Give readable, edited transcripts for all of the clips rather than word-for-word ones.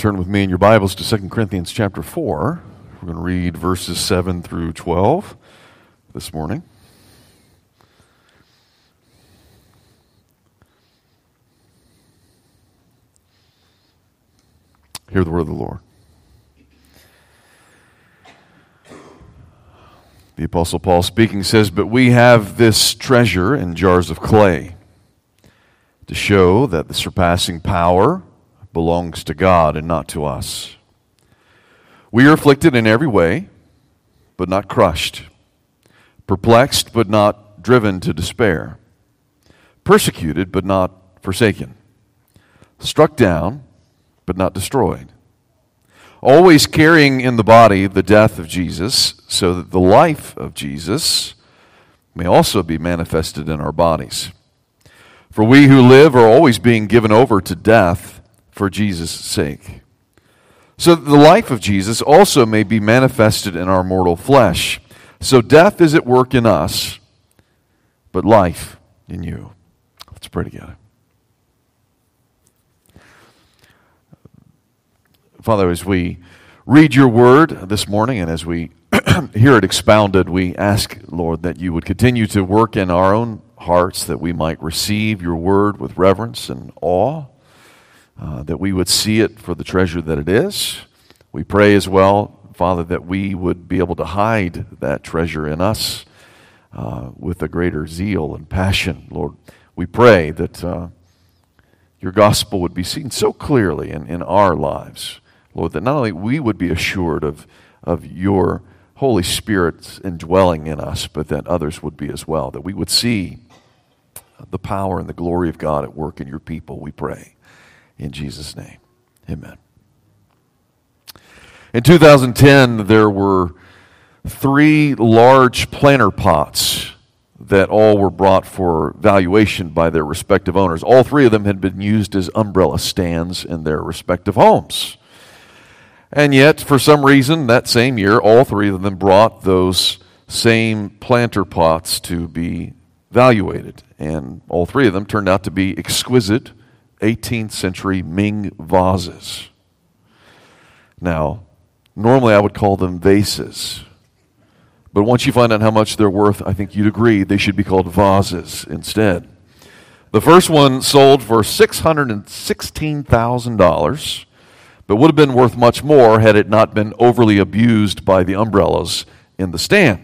turn with me in your Bibles to 2 Corinthians chapter 4. We're going to read verses 7 through 12 this morning. Hear the word of the Lord. The Apostle Paul speaking says, "But we have this treasure in jars of clay to show that the surpassing power belongs to God and not to us. We are afflicted in every way, but not crushed, perplexed, but not driven to despair, persecuted, but not forsaken, struck down, but not destroyed, always carrying in the body the death of Jesus, so that the life of Jesus may also be manifested in our bodies. For we who live are always being given over to death for Jesus' sake, so that the life of Jesus also may be manifested in our mortal flesh. So death is at work in us, but life in you." Let's pray together. Father, as we read your word this morning and as we hear it expounded, we ask, Lord, that you would continue to work in our own hearts, that we might receive your word with reverence and awe, that we would see it for the treasure that it is. We pray as well, Father, that we would be able to hide that treasure in us with a greater zeal and passion. Lord, we pray that your gospel would be seen so clearly in our lives, Lord, that not only we would be assured of your Holy Spirit's indwelling in us, but that others would be as well, that we would see the power and the glory of God at work in your people, we pray. In Jesus' name, amen. In 2010, there were 3 large planter pots that all were brought for valuation by their respective owners. All 3 of them had been used as umbrella stands in their respective homes. And yet, for some reason, that same year, all 3 of them brought those same planter pots to be valuated. And all 3 of them turned out to be exquisite 18th century Ming vases. Now, normally I would call them vases. But once you find out how much they're worth, I think you'd agree they should be called vases instead. The first one sold for $616,000. But would have been worth much more had it not been overly abused by the umbrellas in the stand.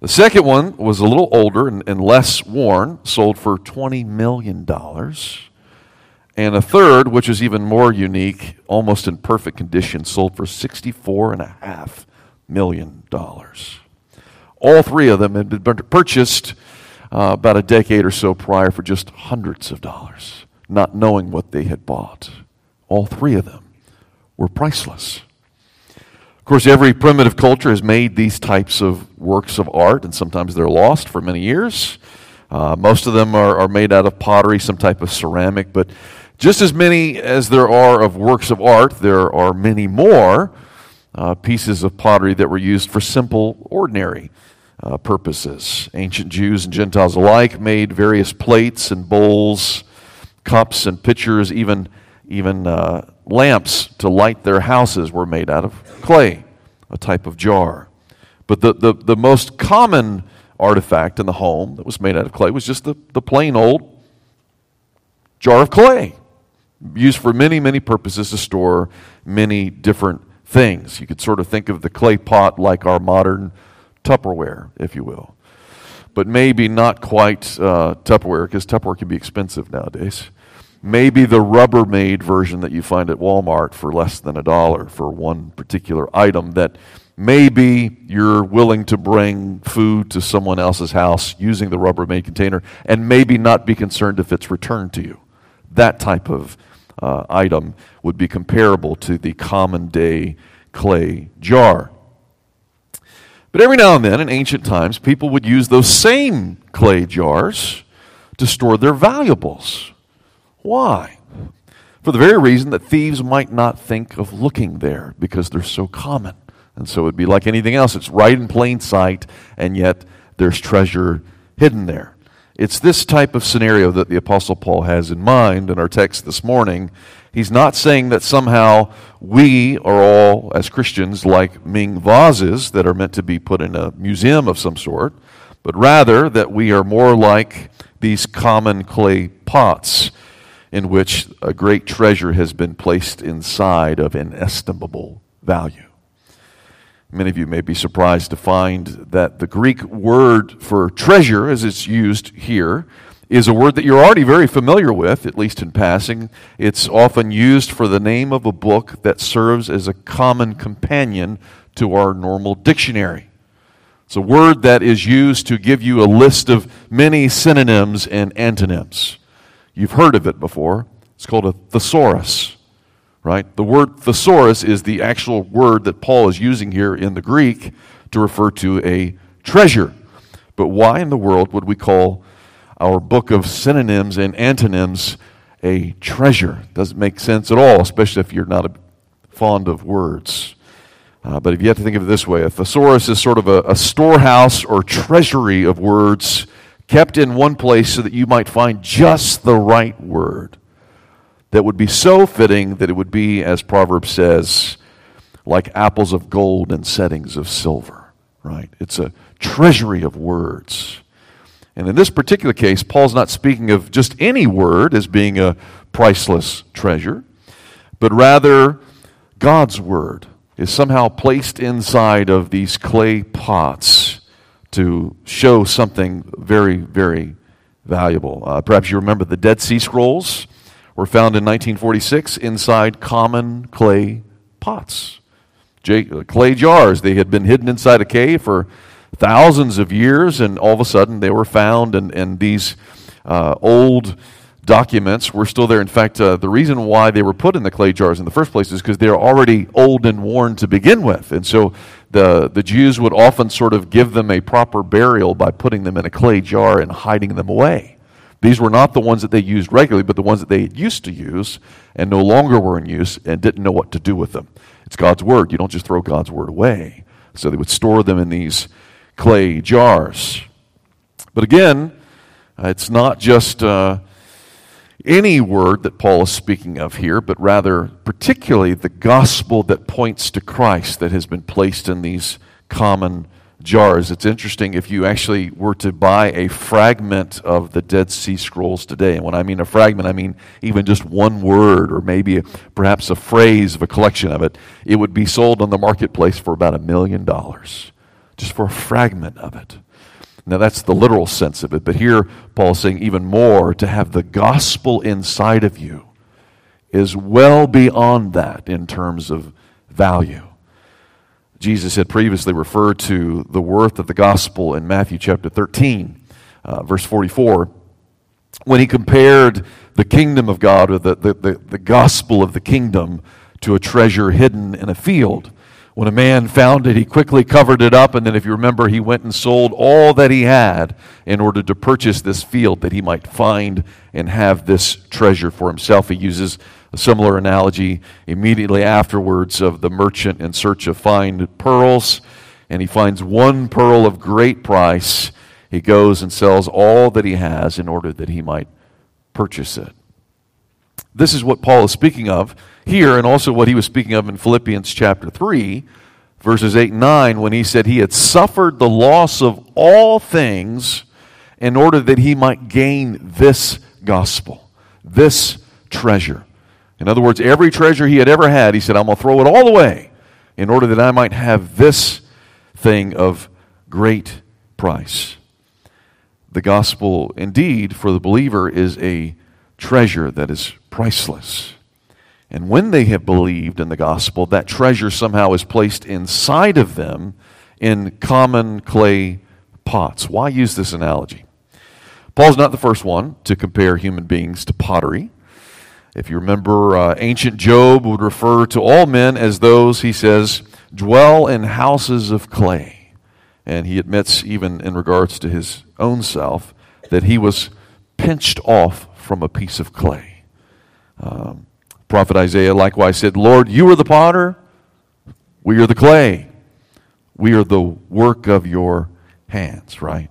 The second one was a little older and less worn, sold for $20 million. And a third, which is even more unique, almost in perfect condition, sold for $64.5 million. All 3 of them had been purchased about a decade or so prior for just hundreds of dollars, not knowing what they had bought. All 3 of them were priceless. Of course, every primitive culture has made these types of works of art, and sometimes they're lost for many years. Most of them are made out of pottery, some type of ceramic, but just as many as there are of works of art, there are many more pieces of pottery that were used for simple, ordinary purposes. Ancient Jews and Gentiles alike made various plates and bowls, cups and pitchers, even lamps to light their houses were made out of clay, a type of jar. But the most common artifact in the home that was made out of clay was just the plain old jar of clay, used for many, many purposes to store many different things. You could sort of think of the clay pot like our modern Tupperware, if you will. But maybe not quite Tupperware, because Tupperware can be expensive nowadays. Maybe the Rubbermaid version that you find at Walmart for less than $1 for one particular item that maybe you're willing to bring food to someone else's house using the Rubbermaid container and maybe not be concerned if it's returned to you. That type of item would be comparable to the common day clay jar. But every now and then in ancient times, people would use those same clay jars to store their valuables. Why? For the very reason that thieves might not think of looking there, because they're so common. And so it would be like anything else. It's right in plain sight, and yet there's treasure hidden there. It's this type of scenario that the Apostle Paul has in mind in our text this morning. He's not saying that somehow we are all, as Christians, like Ming vases that are meant to be put in a museum of some sort, but rather that we are more like these common clay pots in which a great treasure has been placed inside of inestimable value. Many of you may be surprised to find that the Greek word for treasure, as it's used here, is a word that you're already very familiar with, at least in passing. It's often used for the name of a book that serves as a common companion to our normal dictionary. It's a word that is used to give you a list of many synonyms and antonyms. You've heard of it before. It's called a thesaurus. Right? The word thesaurus is the actual word that Paul is using here in the Greek to refer to a treasure. But why in the world would we call our book of synonyms and antonyms a treasure? Doesn't make sense at all, especially if you're not fond of words. But if you have to think of it this way, a thesaurus is sort of a storehouse or treasury of words kept in one place so that you might find just the right word. That would be so fitting that it would be, as Proverbs says, like apples of gold and settings of silver, right? It's a treasury of words. And in this particular case, Paul's not speaking of just any word as being a priceless treasure, but rather God's word is somehow placed inside of these clay pots to show something very, very valuable. Perhaps you remember the Dead Sea Scrolls were found in 1946 inside common clay pots, clay jars. They had been hidden inside a cave for thousands of years, and all of a sudden they were found, and these old documents were still there. In fact, the reason why they were put in the clay jars in the first place is because they're already old and worn to begin with, and so the Jews would often sort of give them a proper burial by putting them in a clay jar and hiding them away. These were not the ones that they used regularly, but the ones that they used to use and no longer were in use and didn't know what to do with them. It's God's word. You don't just throw God's word away. So they would store them in these clay jars. But again, it's not just any word that Paul is speaking of here, but rather particularly the gospel that points to Christ that has been placed in these common jars. It's interesting, if you actually were to buy a fragment of the Dead Sea Scrolls today, and when I mean a fragment, I mean even just one word or maybe perhaps a phrase of a collection of it, it would be sold on the marketplace for about $1 million, just for a fragment of it. Now that's the literal sense of it, but here Paul's saying even more, to have the gospel inside of you is well beyond that in terms of value. Jesus had previously referred to the worth of the gospel in Matthew chapter 13, verse 44, when he compared the kingdom of God, or the gospel of the kingdom, to a treasure hidden in a field. When a man found it, he quickly covered it up, and then if you remember, he went and sold all that he had in order to purchase this field that he might find and have this treasure for himself. He uses a similar analogy immediately afterwards of the merchant in search of fine pearls, and he finds one pearl of great price. He goes and sells all that he has in order that he might purchase it. This is what Paul is speaking of here, and also what he was speaking of in Philippians chapter 3, verses 8 and 9, when he said he had suffered the loss of all things in order that he might gain this gospel, this treasure. In other words, every treasure he had ever had, he said, I'm going to throw it all away in order that I might have this thing of great price. The gospel, indeed, for the believer is a treasure that is priceless. And when they have believed in the gospel, that treasure somehow is placed inside of them in common clay pots. Why use this analogy? Paul's not the first one to compare human beings to pottery. If you remember, ancient Job would refer to all men as those, he says, dwell in houses of clay. And he admits, even in regards to his own self, that he was pinched off from a piece of clay. Prophet Isaiah likewise said, Lord, you are the potter, we are the clay, we are the work of your hands, right?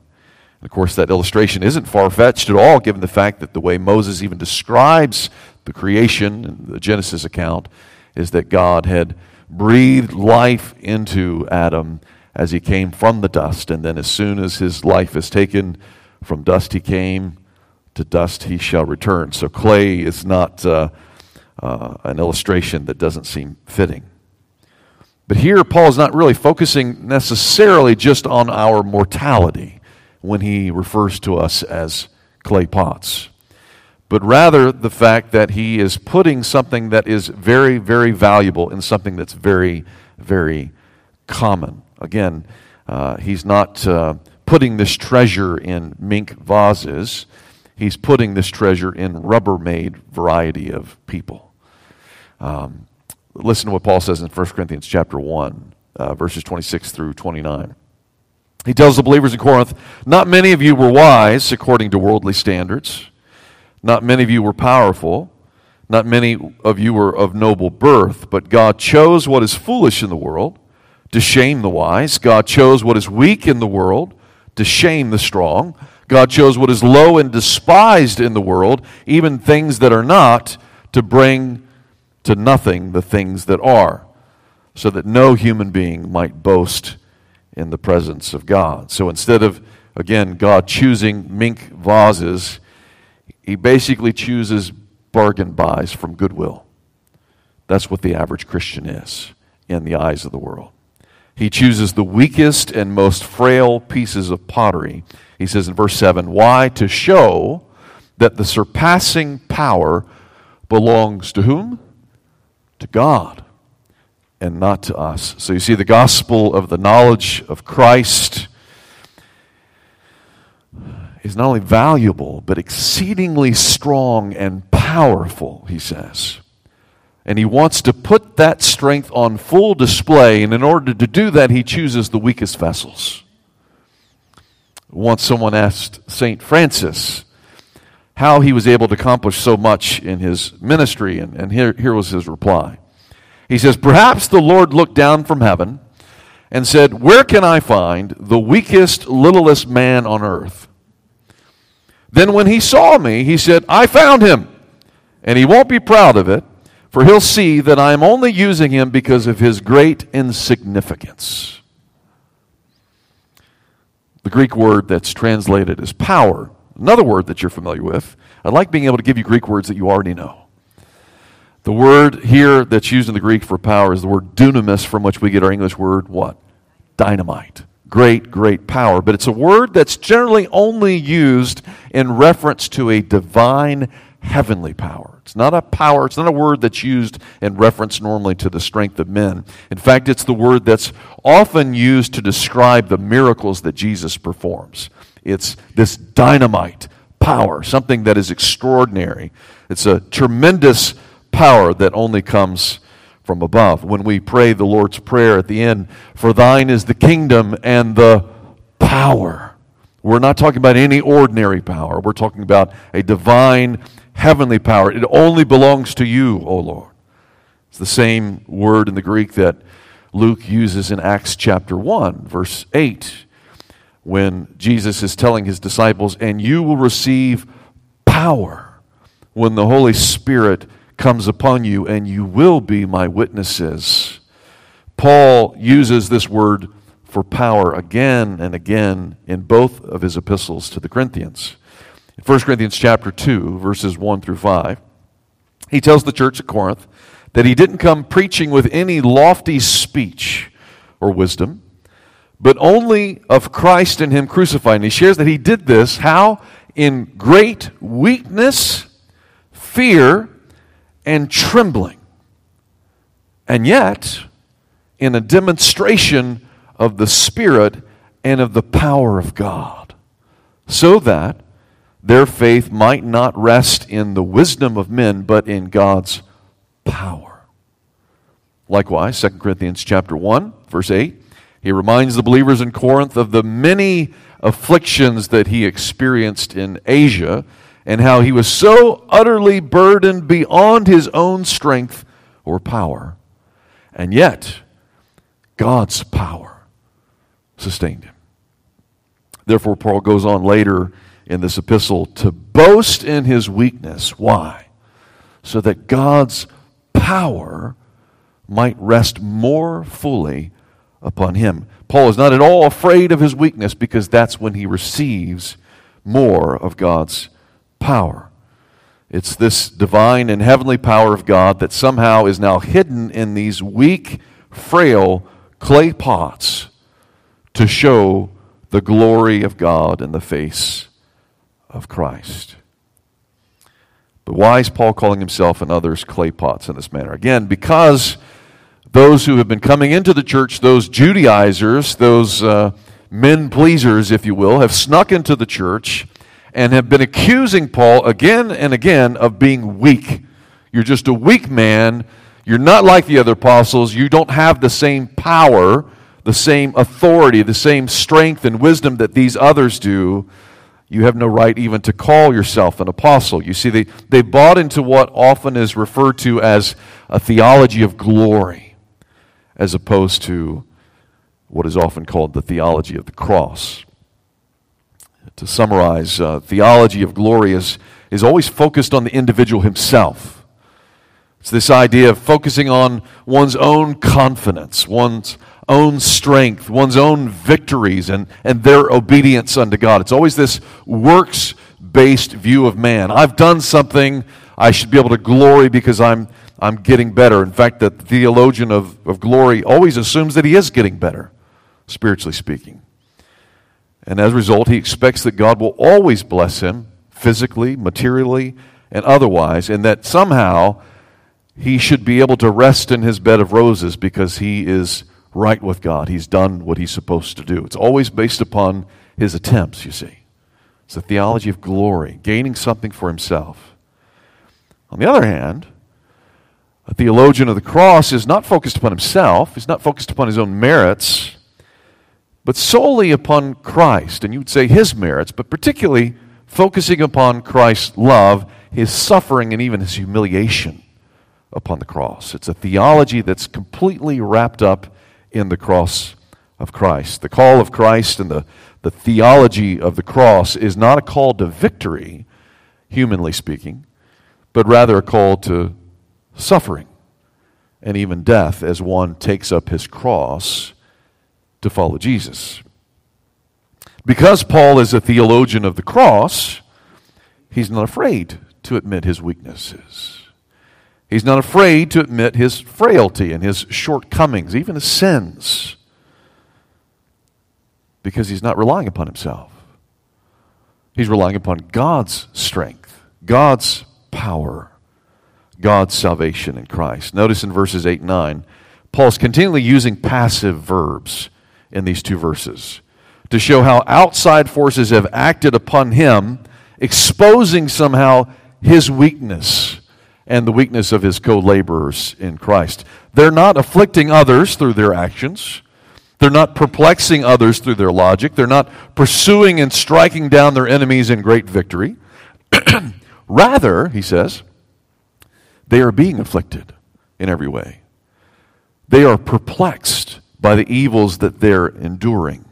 Of course, that illustration isn't far-fetched at all, given the fact that the way Moses even describes the creation in the Genesis account is that God had breathed life into Adam as he came from the dust, and then as soon as his life is taken from dust he came, to dust he shall return. So clay is not an illustration that doesn't seem fitting. But here Paul's not really focusing necessarily just on our mortality when he refers to us as clay pots, but rather the fact that he is putting something that is very, very valuable in something that's very, very common. Again, he's not putting this treasure in mink vases. He's putting this treasure in Rubbermaid variety of people. Listen to what Paul says in 1 Corinthians chapter 1, verses 26 through 29. He tells the believers in Corinth, "Not many of you were wise according to worldly standards. Not many of you were powerful. Not many of you were of noble birth. But God chose what is foolish in the world to shame the wise. God chose what is weak in the world to shame the strong. God chose what is low and despised in the world, even things that are not, to bring to nothing the things that are, so that no human being might boast in the presence of God." So instead of, again, God choosing mink vases, he basically chooses bargain buys from Goodwill. That's what the average Christian is in the eyes of the world. He chooses the weakest and most frail pieces of pottery. He says in verse 7, "Why? To show that the surpassing power belongs to whom? To God, and not to us." So you see, the gospel of the knowledge of Christ is not only valuable, but exceedingly strong and powerful, he says. And he wants to put that strength on full display, and in order to do that, he chooses the weakest vessels. Once someone asked St. Francis how he was able to accomplish so much in his ministry, and here was his reply. He says, "Perhaps the Lord looked down from heaven and said, 'Where can I find the weakest, littlest man on earth?' Then when he saw me, he said, 'I found him,' and he won't be proud of it, for he'll see that I'm only using him because of his great insignificance." The Greek word that's translated as power, another word that you're familiar with. I like being able to give you Greek words that you already know. The word here that's used in the Greek for power is the word dunamis, from which we get our English word, what? Dynamite. Great, great power. But it's a word that's generally only used in reference to a divine heavenly power. It's not a power, it's not a word that's used in reference normally to the strength of men. In fact, it's the word that's often used to describe the miracles that Jesus performs. It's this dynamite power, something that is extraordinary. It's a tremendous power that only comes from above. When we pray the Lord's Prayer at the end, "For thine is the kingdom and the power," we're not talking about any ordinary power. We're talking about a divine heavenly power. It only belongs to you, O Lord. It's the same word in the Greek that Luke uses in Acts chapter 1, verse 8, when Jesus is telling his disciples, "And you will receive power when the Holy Spirit comes upon you, and you will be my witnesses." Paul uses this word for power again and again in both of his epistles to the Corinthians. In 1 Corinthians chapter 2, verses 1 through 5, he tells the church at Corinth that he didn't come preaching with any lofty speech or wisdom, but only of Christ and him crucified. And he shares that he did this, how? In great weakness, fear, and trembling, and yet in a demonstration of the Spirit and of the power of God, so that their faith might not rest in the wisdom of men, but in God's power. Likewise, 2 Corinthians chapter 1, verse 8, he reminds the believers in Corinth of the many afflictions that he experienced in Asia, and how he was so utterly burdened beyond his own strength or power, and yet God's power sustained him. Therefore, Paul goes on later in this epistle to boast in his weakness. Why? So that God's power might rest more fully upon him. Paul is not at all afraid of his weakness because that's when he receives more of God's power. It's this divine and heavenly power of God that somehow is now hidden in these weak, frail clay pots to show the glory of God in the face of Christ. But why is Paul calling himself and others clay pots in this manner? Again, because those who have been coming into the church, those Judaizers, those men pleasers, if you will, have snuck into the church and have been accusing Paul again and again of being weak. You're just a weak man. You're not like the other apostles. You don't have the same power, the same authority, the same strength and wisdom that these others do. You have no right even to call yourself an apostle. You see, they bought into what often is referred to as a theology of glory, as opposed to what is often called the theology of the cross. To summarize, theology of glory is always focused on the individual himself. It's this idea of focusing on one's own confidence, one's own strength, one's own victories, and their obedience unto God. It's always this works-based view of man. I've done something, I should be able to glory because I'm getting better. In fact, the theologian of glory always assumes that he is getting better, spiritually speaking. And as a result, he expects that God will always bless him, physically, materially, and otherwise, and that somehow he should be able to rest in his bed of roses because he is right with God. He's done what he's supposed to do. It's always based upon his attempts, you see. It's the theology of glory, gaining something for himself. On the other hand, a theologian of the cross is not focused upon himself. He's not focused upon his own merits, but solely upon Christ, and you would say his merits, but particularly focusing upon Christ's love, his suffering, and even his humiliation upon the cross. It's a theology that's completely wrapped up in the cross of Christ. The call of Christ and the theology of the cross is not a call to victory, humanly speaking, but rather a call to suffering and even death as one takes up his cross to follow Jesus. Because Paul is a theologian of the cross, he's not afraid to admit his weaknesses. He's not afraid to admit his frailty and his shortcomings, even his sins, because he's not relying upon himself. He's relying upon God's strength, God's power, God's salvation in Christ. Notice in verses 8 and 9, Paul's continually using passive verbs in these two verses to show how outside forces have acted upon him, exposing somehow his weakness and the weakness of his co-laborers in Christ. They're not afflicting others through their actions. They're not perplexing others through their logic. They're not pursuing and striking down their enemies in great victory. Rather, he says, they are being afflicted in every way. They are perplexed by the evils that they're enduring.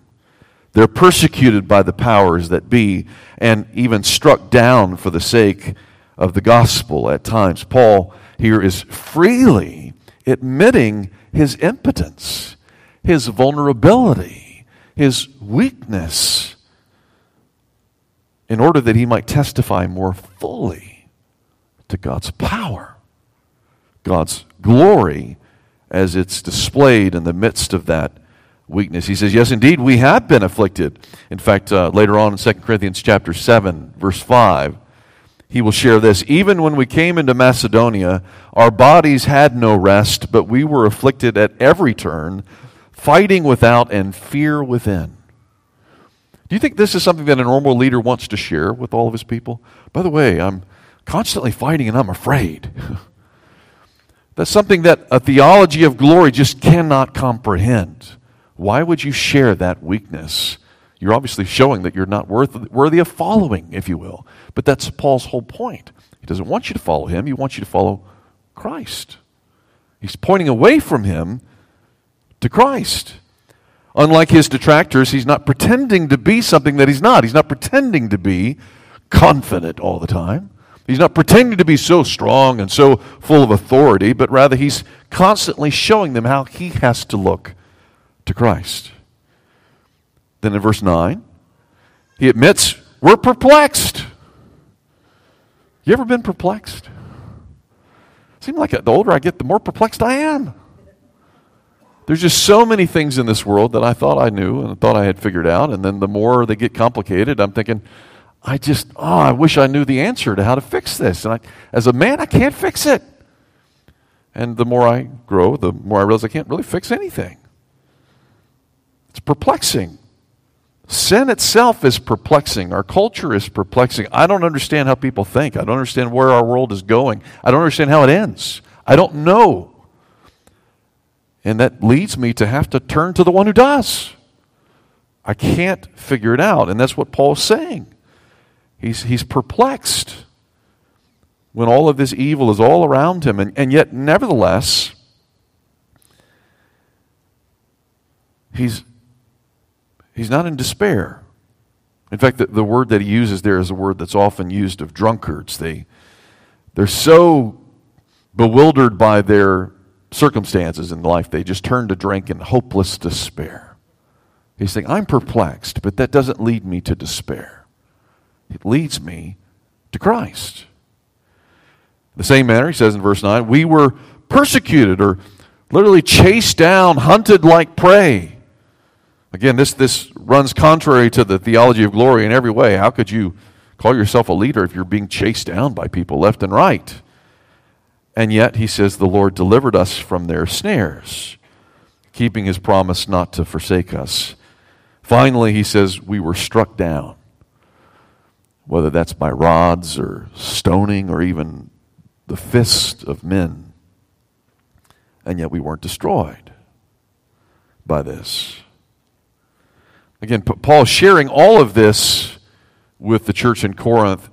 They're persecuted by the powers that be and even struck down for the sake of the gospel at times. Paul here is freely admitting his impotence, his vulnerability, his weakness, in order that he might testify more fully to God's power, God's glory, as it's displayed in the midst of that weakness. He says, yes, indeed, we have been afflicted. In fact, later on in 2 Corinthians chapter 7, verse 5, he will share this. Even when we came into Macedonia, our bodies had no rest, but we were afflicted at every turn, fighting without and fear within. Do you think this is something that a normal leader wants to share with all of his people? By the way, I'm constantly fighting and I'm afraid. That's something that a theology of glory just cannot comprehend. Why would you share that weakness? You're obviously showing that you're not worthy of following, if you will. But that's Paul's whole point. He doesn't want you to follow him. He wants you to follow Christ. He's pointing away from him to Christ. Unlike his detractors, he's not pretending to be something that he's not. He's not pretending to be confident all the time. He's not pretending to be so strong and so full of authority, but rather he's constantly showing them how he has to look to Christ. Then in verse 9, he admits, we're perplexed. You ever been perplexed? It seems like the older I get, the more perplexed I am. There's just so many things in this world that I thought I knew and I thought I had figured out, and then the more they get complicated, I'm thinking, I wish I knew the answer to how to fix this. And as a man, I can't fix it. And the more I grow, the more I realize I can't really fix anything. It's perplexing. Sin itself is perplexing. Our culture is perplexing. I don't understand how people think. I don't understand where our world is going. I don't understand how it ends. I don't know. And that leads me to have to turn to the one who does. I can't figure it out. And that's what Paul's saying. He's perplexed when all of this evil is all around him. And yet, nevertheless, he's not in despair. In fact, the word that he uses there is a word that's often used of drunkards. They're so bewildered by their circumstances in life, they just turn to drink in hopeless despair. He's saying, I'm perplexed, but that doesn't lead me to despair. It leads me to Christ. In the same manner, he says in verse 9, we were persecuted, or literally chased down, hunted like prey. Again, this runs contrary to the theology of glory in every way. How could you call yourself a leader if you're being chased down by people left and right? And yet, he says, the Lord delivered us from their snares, keeping his promise not to forsake us. Finally, he says, we were struck down, whether that's by rods or stoning or even the fist of men. And yet, we weren't destroyed by this. Again, Paul sharing all of this with the church in Corinth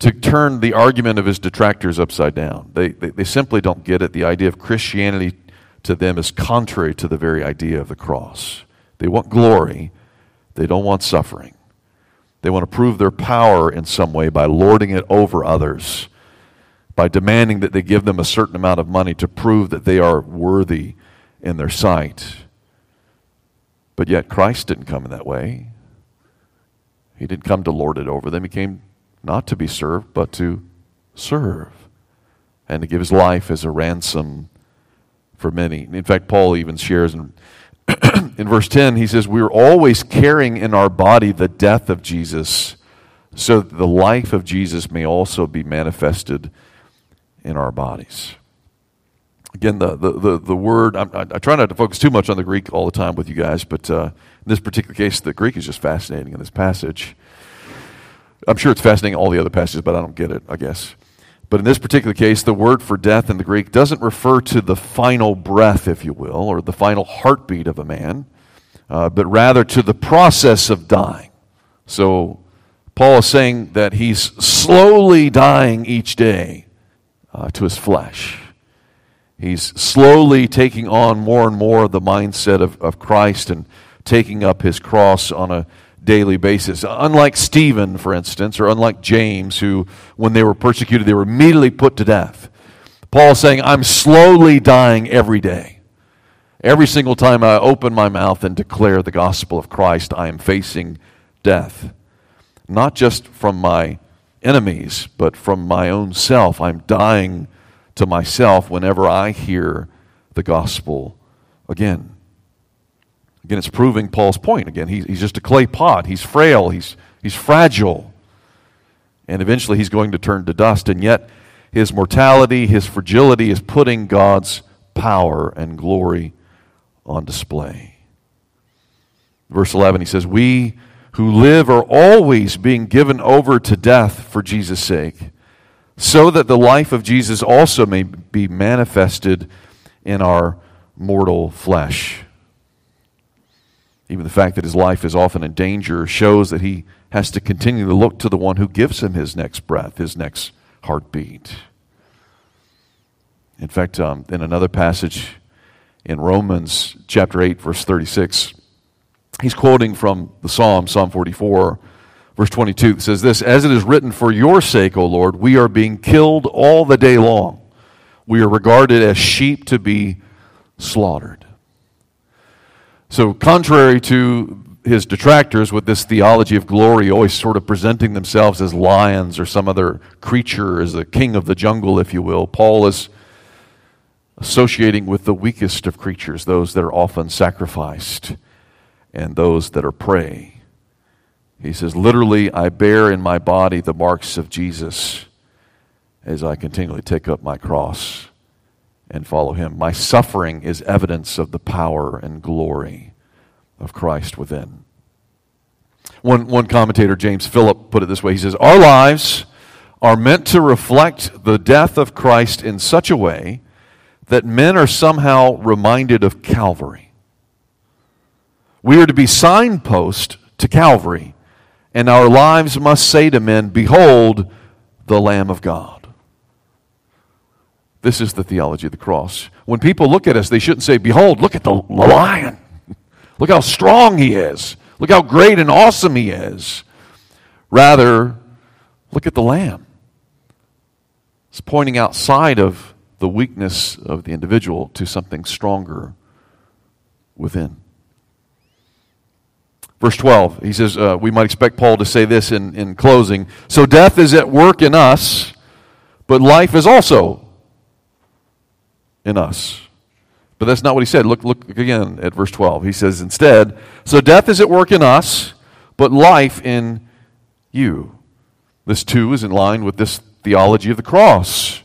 to turn the argument of his detractors upside down. They simply don't get it. The idea of Christianity to them is contrary to the very idea of the cross. They want glory. They don't want suffering. They want to prove their power in some way by lording it over others, by demanding that they give them a certain amount of money to prove that they are worthy in their sight. But yet Christ didn't come in that way. He didn't come to lord it over them. He came not to be served, but to serve and to give his life as a ransom for many. In fact, Paul even shares in verse 10, he says, we are always carrying in our body the death of Jesus so that the life of Jesus may also be manifested in our bodies. Again, the word, I try not to focus too much on the Greek all the time with you guys, but in this particular case, the Greek is just fascinating in this passage. I'm sure it's fascinating all the other passages, but I don't get it, I guess. But in this particular case, the word for death in the Greek doesn't refer to the final breath, if you will, or the final heartbeat of a man, but rather to the process of dying. So Paul is saying that he's slowly dying each day to his flesh. He's slowly taking on more and more the mindset of Christ and taking up his cross on a daily basis. Unlike Stephen, for instance, or unlike James, who, when they were persecuted, they were immediately put to death. Paul's saying, I'm slowly dying every day. Every single time I open my mouth and declare the gospel of Christ, I am facing death. Not just from my enemies, but from my own self. I'm dying to myself whenever I hear the gospel again. Again, it's proving Paul's point. Again, he's just a clay pot. He's frail. He's fragile. And eventually he's going to turn to dust. And yet his mortality, his fragility is putting God's power and glory on display. Verse 11, he says, we who live are always being given over to death for Jesus' sake, so that the life of Jesus also may be manifested in our mortal flesh. Even the fact that his life is often in danger shows that he has to continue to look to the one who gives him his next breath, his next heartbeat. In fact, in another passage, in Romans chapter 8, verse 36. He's quoting from the Psalm, Psalm 44, verse 22. It says this, "As it is written, for your sake, O Lord, we are being killed all the day long. We are regarded as sheep to be slaughtered." So contrary to his detractors with this theology of glory, always sort of presenting themselves as lions or some other creature, as the king of the jungle, if you will, Paul is associating with the weakest of creatures, those that are often sacrificed and those that are prey. He says, literally, I bear in my body the marks of Jesus as I continually take up my cross and follow him. My suffering is evidence of the power and glory of Christ within. One commentator, James Phillip, put it this way. He says, our lives are meant to reflect the death of Christ in such a way that men are somehow reminded of Calvary. We are to be signposts to Calvary, and our lives must say to men, behold the Lamb of God. This is the theology of the cross. When people look at us, they shouldn't say, behold, look at the lion. Look how strong he is. Look how great and awesome he is. Rather, look at the Lamb. It's pointing outside of the weakness of the individual to something stronger within. Verse 12, he says, we might expect Paul to say this in closing. So death is at work in us, but life is also in us. But that's not what he said. Look again at verse 12. He says instead, so death is at work in us, but life in you. This too is in line with this theology of the cross.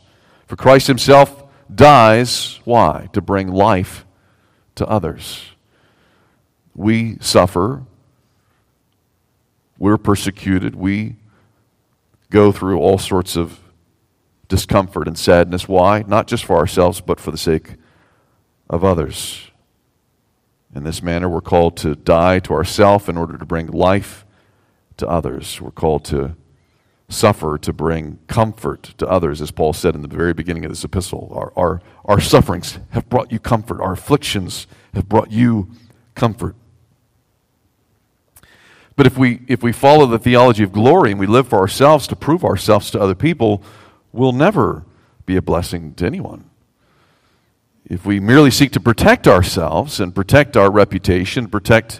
For Christ himself dies, why? To bring life to others. We suffer. We're persecuted. We go through all sorts of discomfort and sadness. Why? Not just for ourselves, but for the sake of others. In this manner, we're called to die to ourselves in order to bring life to others. We're called to suffer to bring comfort to others, as Paul said in the very beginning of this epistle. Our sufferings have brought you comfort. Our afflictions have brought you comfort. But if we follow the theology of glory and we live for ourselves to prove ourselves to other people, we'll never be a blessing to anyone. If we merely seek to protect ourselves and protect our reputation, protect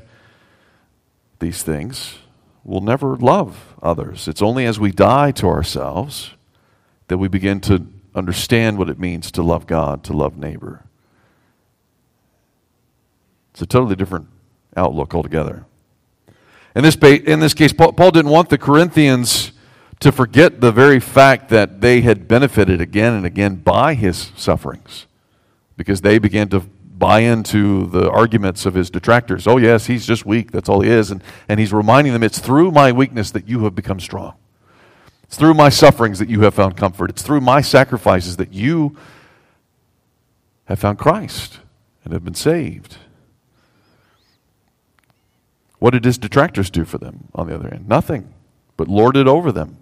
these things, we'll never love others. It's only as we die to ourselves that we begin to understand what it means to love God, to love neighbor. It's a totally different outlook altogether. In this case, Paul didn't want the Corinthians to forget the very fact that they had benefited again and again by his sufferings, because they began to buy into the arguments of his detractors. Oh, yes, he's just weak. That's all he is. And he's reminding them, it's through my weakness that you have become strong. It's through my sufferings that you have found comfort. It's through my sacrifices that you have found Christ and have been saved. What did his detractors do for them on the other hand? Nothing, but lord it over them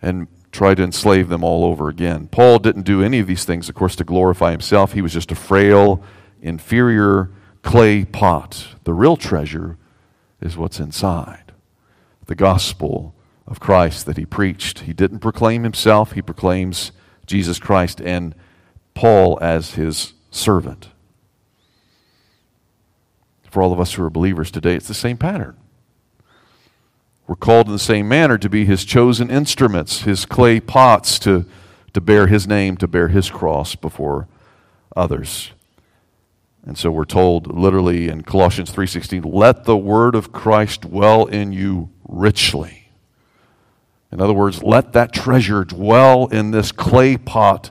and try to enslave them all over again. Paul didn't do any of these things, of course, to glorify himself. He was just a frail, inferior clay pot. The real treasure is what's inside. The gospel of Christ that he preached. He didn't proclaim himself. He proclaims Jesus Christ and Paul as his servant. For all of us who are believers today, it's the same pattern. We're called in the same manner to be his chosen instruments, his clay pots, to bear his name, to bear his cross before others. And so we're told literally in Colossians 3:16, let the word of Christ dwell in you richly. In other words, let that treasure dwell in this clay pot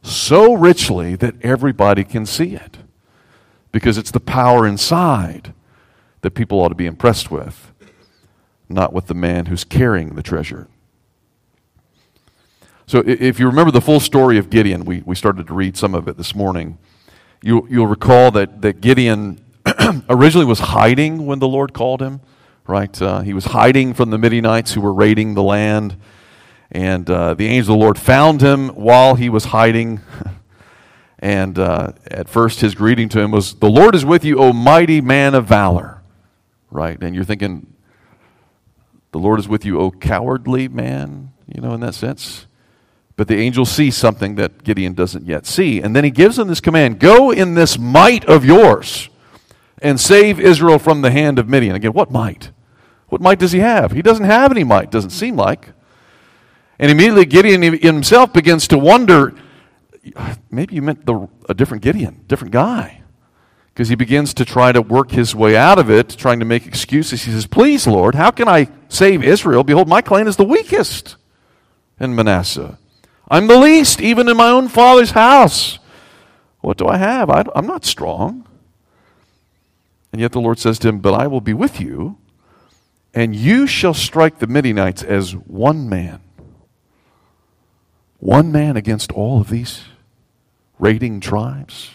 so richly that everybody can see it. Because it's the power inside that people ought to be impressed with, not with the man who's carrying the treasure. So if you remember the full story of Gideon, we started to read some of it this morning, you'll recall that Gideon originally was hiding when the Lord called him, right? He was hiding from the Midianites who were raiding the land, and the angel of the Lord found him while he was hiding And at first his greeting to him was, "The Lord is with you, O mighty man of valor." Right? And you're thinking, "The Lord is with you, O cowardly man," you know, in that sense. But the angel sees something that Gideon doesn't yet see. And then he gives him this command, "Go in this might of yours and save Israel from the hand of Midian." Again, what might? What might does he have? He doesn't have any might, doesn't seem like. And immediately Gideon himself begins to wonder, maybe you meant a different Gideon, different guy. Because he begins to try to work his way out of it, trying to make excuses. He says, "Please, Lord, how can I save Israel? Behold, my clan is the weakest in Manasseh. I'm the least, even in my own father's house. What do I have? I'm not strong." And yet the Lord says to him, "But I will be with you, and you shall strike the Midianites as one man." One man against all of these raiding tribes,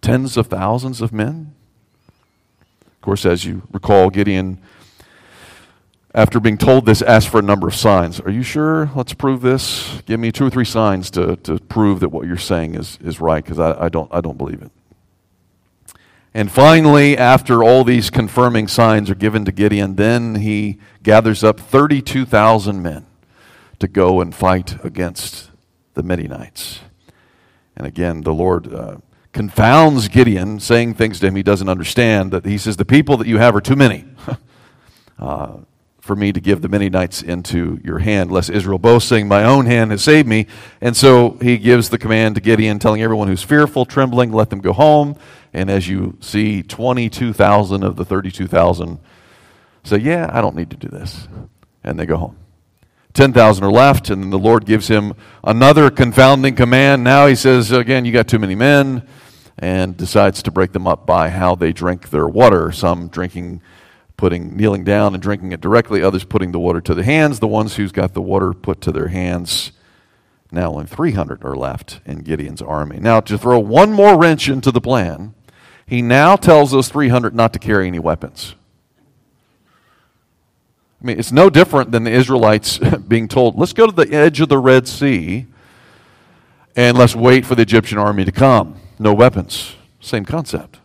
tens of thousands of men. Of course, as you recall, Gideon, after being told this, asked for a number of signs. "Are you sure? Let's prove this. Give me 2 or 3 signs to prove that what you're saying is right, because I don't believe it." And finally, after all these confirming signs are given to Gideon, then he gathers up 32,000 men to go and fight against the Midianites. And again, the Lord confounds Gideon, saying things to him he doesn't understand. That he says, "The people that you have are too many." For me to give the Midianites into your hand, lest Israel boast, saying, "My own hand has saved me." And so he gives the command to Gideon, telling everyone who's fearful, trembling, let them go home. And as you see, 22,000 of the 32,000 say, "Yeah, I don't need to do this." And they go home. 10,000 are left, and then the Lord gives him another confounding command. Now he says, again, "You got too many men," and decides to break them up by how they drink their water. Some drinking kneeling down and drinking it directly, others putting the water to the hands. The ones who's got the water put to their hands, now only 300 are left in Gideon's army. Now, to throw one more wrench into the plan, he now tells those 300 not to carry any weapons. I mean, it's no different than the Israelites being told, "Let's go to the edge of the Red Sea and let's wait for the Egyptian army to come." No weapons. Same concept.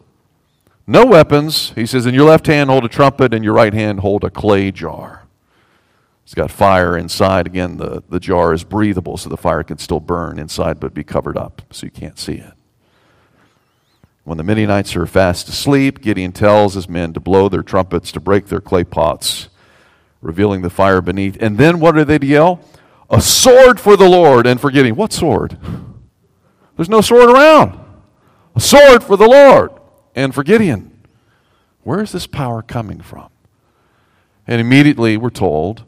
No weapons. He says, "In your left hand hold a trumpet, in your right hand hold a clay jar." It's got fire inside. Again, the jar is breathable, so the fire can still burn inside but be covered up so you can't see it. When the Midianites are fast asleep, Gideon tells his men to blow their trumpets, to break their clay pots, revealing the fire beneath. And then what are they to yell? "A sword for the Lord and for Gideon." What sword? There's no sword around. "A sword for the Lord and for Gideon." Where is this power coming from? And immediately we're told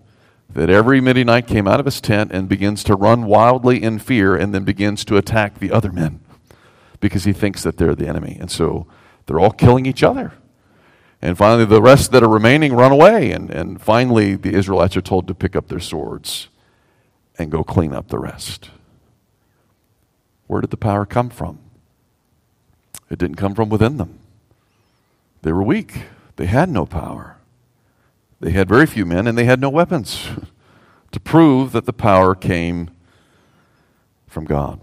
that every Midianite came out of his tent and begins to run wildly in fear, and then begins to attack the other men because he thinks that they're the enemy. And so they're all killing each other. And finally the rest that are remaining run away. And finally the Israelites are told to pick up their swords and go clean up the rest. Where did the power come from? It didn't come from within them. They were weak. They had no power. They had very few men, and they had no weapons to prove that the power came from God.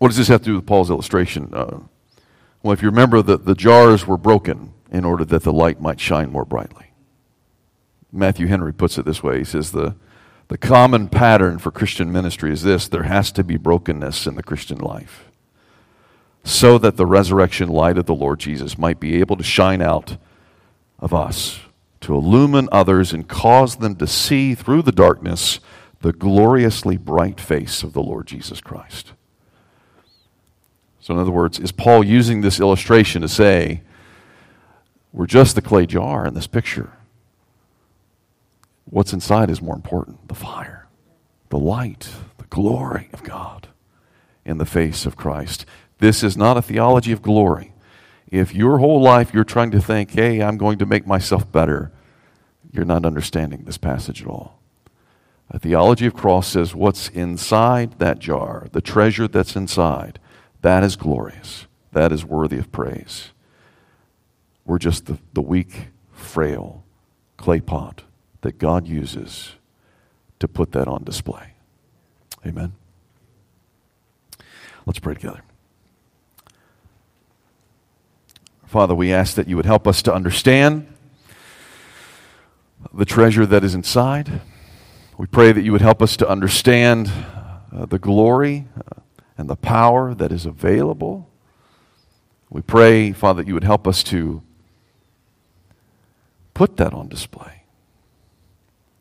What does this have to do with Paul's illustration? Well, if you remember, the jars were broken in order that the light might shine more brightly. Matthew Henry puts it this way. He says, the common pattern for Christian ministry is this: there has to be brokenness in the Christian life, so that the resurrection light of the Lord Jesus might be able to shine out of us, to illumine others and cause them to see through the darkness the gloriously bright face of the Lord Jesus Christ. So in other words, is Paul using this illustration to say, we're just the clay jar in this picture? What's inside is more important, the fire, the light, the glory of God in the face of Christ. This is not a theology of glory. If your whole life you're trying to think, "Hey, I'm going to make myself better," you're not understanding this passage at all. A theology of cross says what's inside that jar, the treasure that's inside, that is glorious. That is worthy of praise. We're just the weak, frail clay pot that God uses to put that on display. Amen. Let's pray together. Father, we ask that you would help us to understand the treasure that is inside. We pray that you would help us to understand the glory and the power that is available. We pray, Father, that you would help us to put that on display,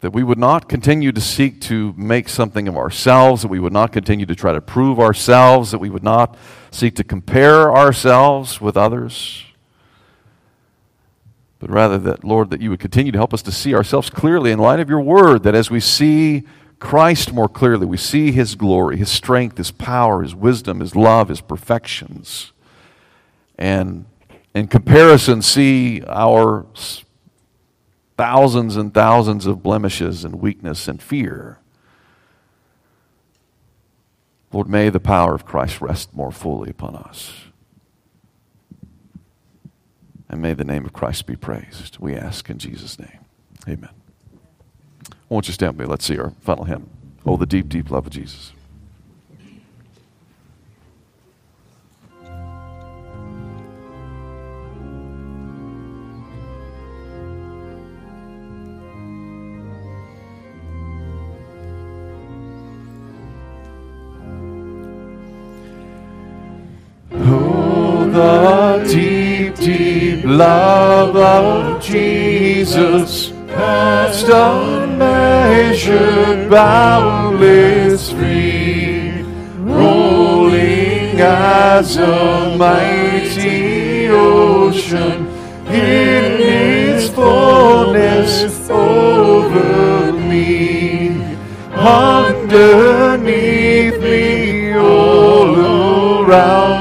that we would not continue to seek to make something of ourselves, that we would not continue to try to prove ourselves, that we would not seek to compare ourselves with others, but rather that, Lord, that you would continue to help us to see ourselves clearly in light of your word, that as we see Christ more clearly, we see his glory, his strength, his power, his wisdom, his love, his perfections, and in comparison see our thousands and thousands of blemishes and weakness and fear. Lord, may the power of Christ rest more fully upon us. And may the name of Christ be praised. We ask in Jesus' name. Amen. Won't you stand with me? Let's see our final hymn. Oh, the deep, deep love of Jesus. The deep, deep love of Jesus, past unmeasured, boundless, free, rolling as a mighty ocean, in its fullness over me, underneath me, all around.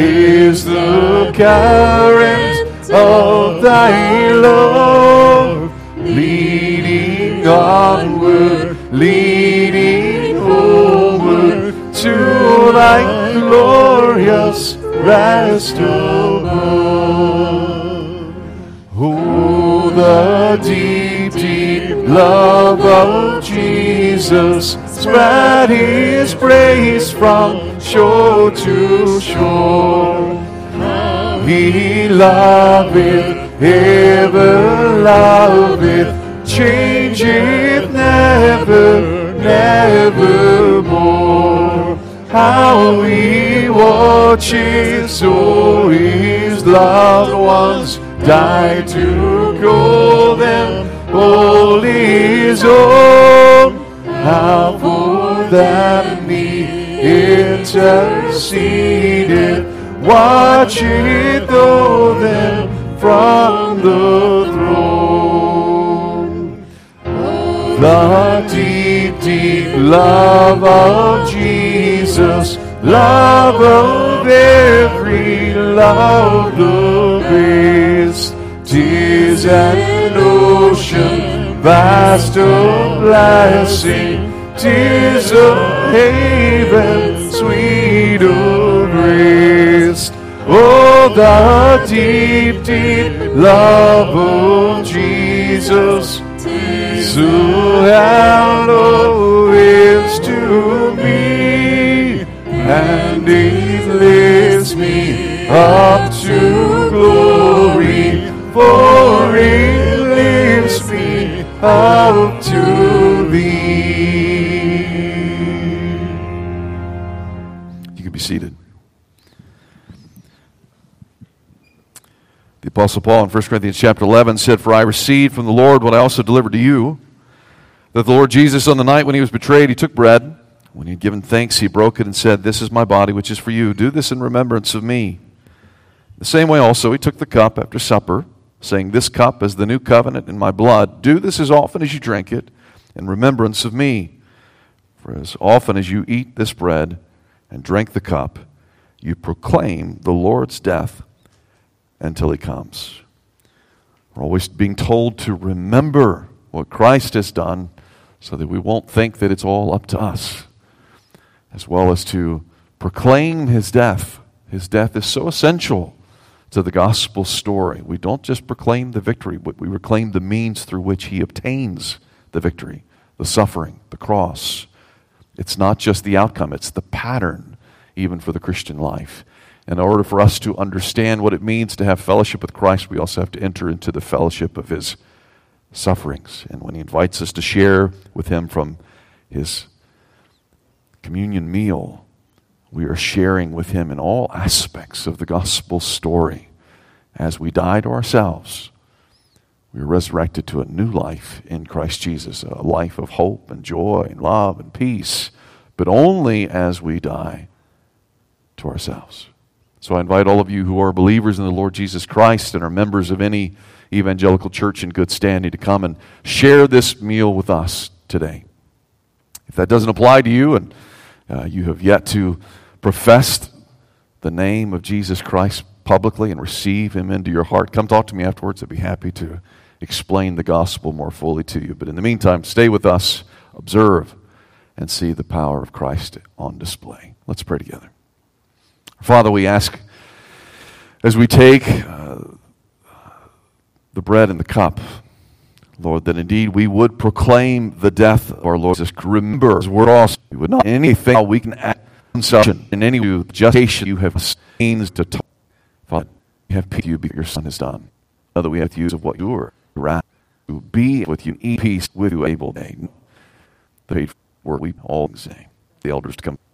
Is the current of thy love, leading onward, leading homeward to thy glorious rest above. Oh, the deep, deep love of Jesus, spread his praise from shore to shore. He loveth, ever loveth, changeth never, never more. How he watches, so his loved ones die to call them all his own. How for them he interceded, watcheth o'er them from the throne. The deep, deep love of Jesus, love of every love the best, 'tis an ocean vast of blessing, 'tis a haven sweet of rest. Oh, the deep, deep love of Jesus, 'tis a halo is to me, and it lifts me up to glory, for it lifts me up to thee. You can be seated. The Apostle Paul in 1 Corinthians chapter 11 said, "For I received from the Lord what I also delivered to you, that the Lord Jesus on the night when he was betrayed, he took bread. When he had given thanks, he broke it and said, 'This is my body, which is for you. Do this in remembrance of me.' The same way also he took the cup after supper, saying, 'This cup is the new covenant in my blood. Do this as often as you drink it in remembrance of me. For as often as you eat this bread and drink the cup, you proclaim the Lord's death until he comes.'" We're always being told to remember what Christ has done so that we won't think that it's all up to us, as well as to proclaim his death. His death is so essential to the gospel story. We don't just proclaim the victory, but we proclaim the means through which he obtains the victory, the suffering, the cross. It's not just the outcome, it's the pattern. even for the Christian life. In order for us to understand what it means to have fellowship with Christ, we also have to enter into the fellowship of his sufferings. And when he invites us to share with him from his communion meal, we are sharing with him in all aspects of the gospel story. As we die to ourselves, we are resurrected to a new life in Christ Jesus, a life of hope and joy and love and peace, but only as we die to ourselves. So I invite all of you who are believers in the Lord Jesus Christ and are members of any evangelical church in good standing to come and share this meal with us today. If that doesn't apply to you and you have yet to profess the name of Jesus Christ publicly and receive him into your heart, come talk to me afterwards. I'd be happy to explain the gospel more fully to you. But in the meantime, stay with us, observe, and see the power of Christ on display. Let's pray together. Father, we ask as we take the bread and the cup, Lord, that indeed we would proclaim the death of our Lord Jesus. Remember, as we're all, we would not anything how we can act in any justification you have means to talk. Father, we have peace with you because your Son has done. Father, we have to use of what you are right to be with you, eat peace with you, able day. The paid for we all say. The elders to come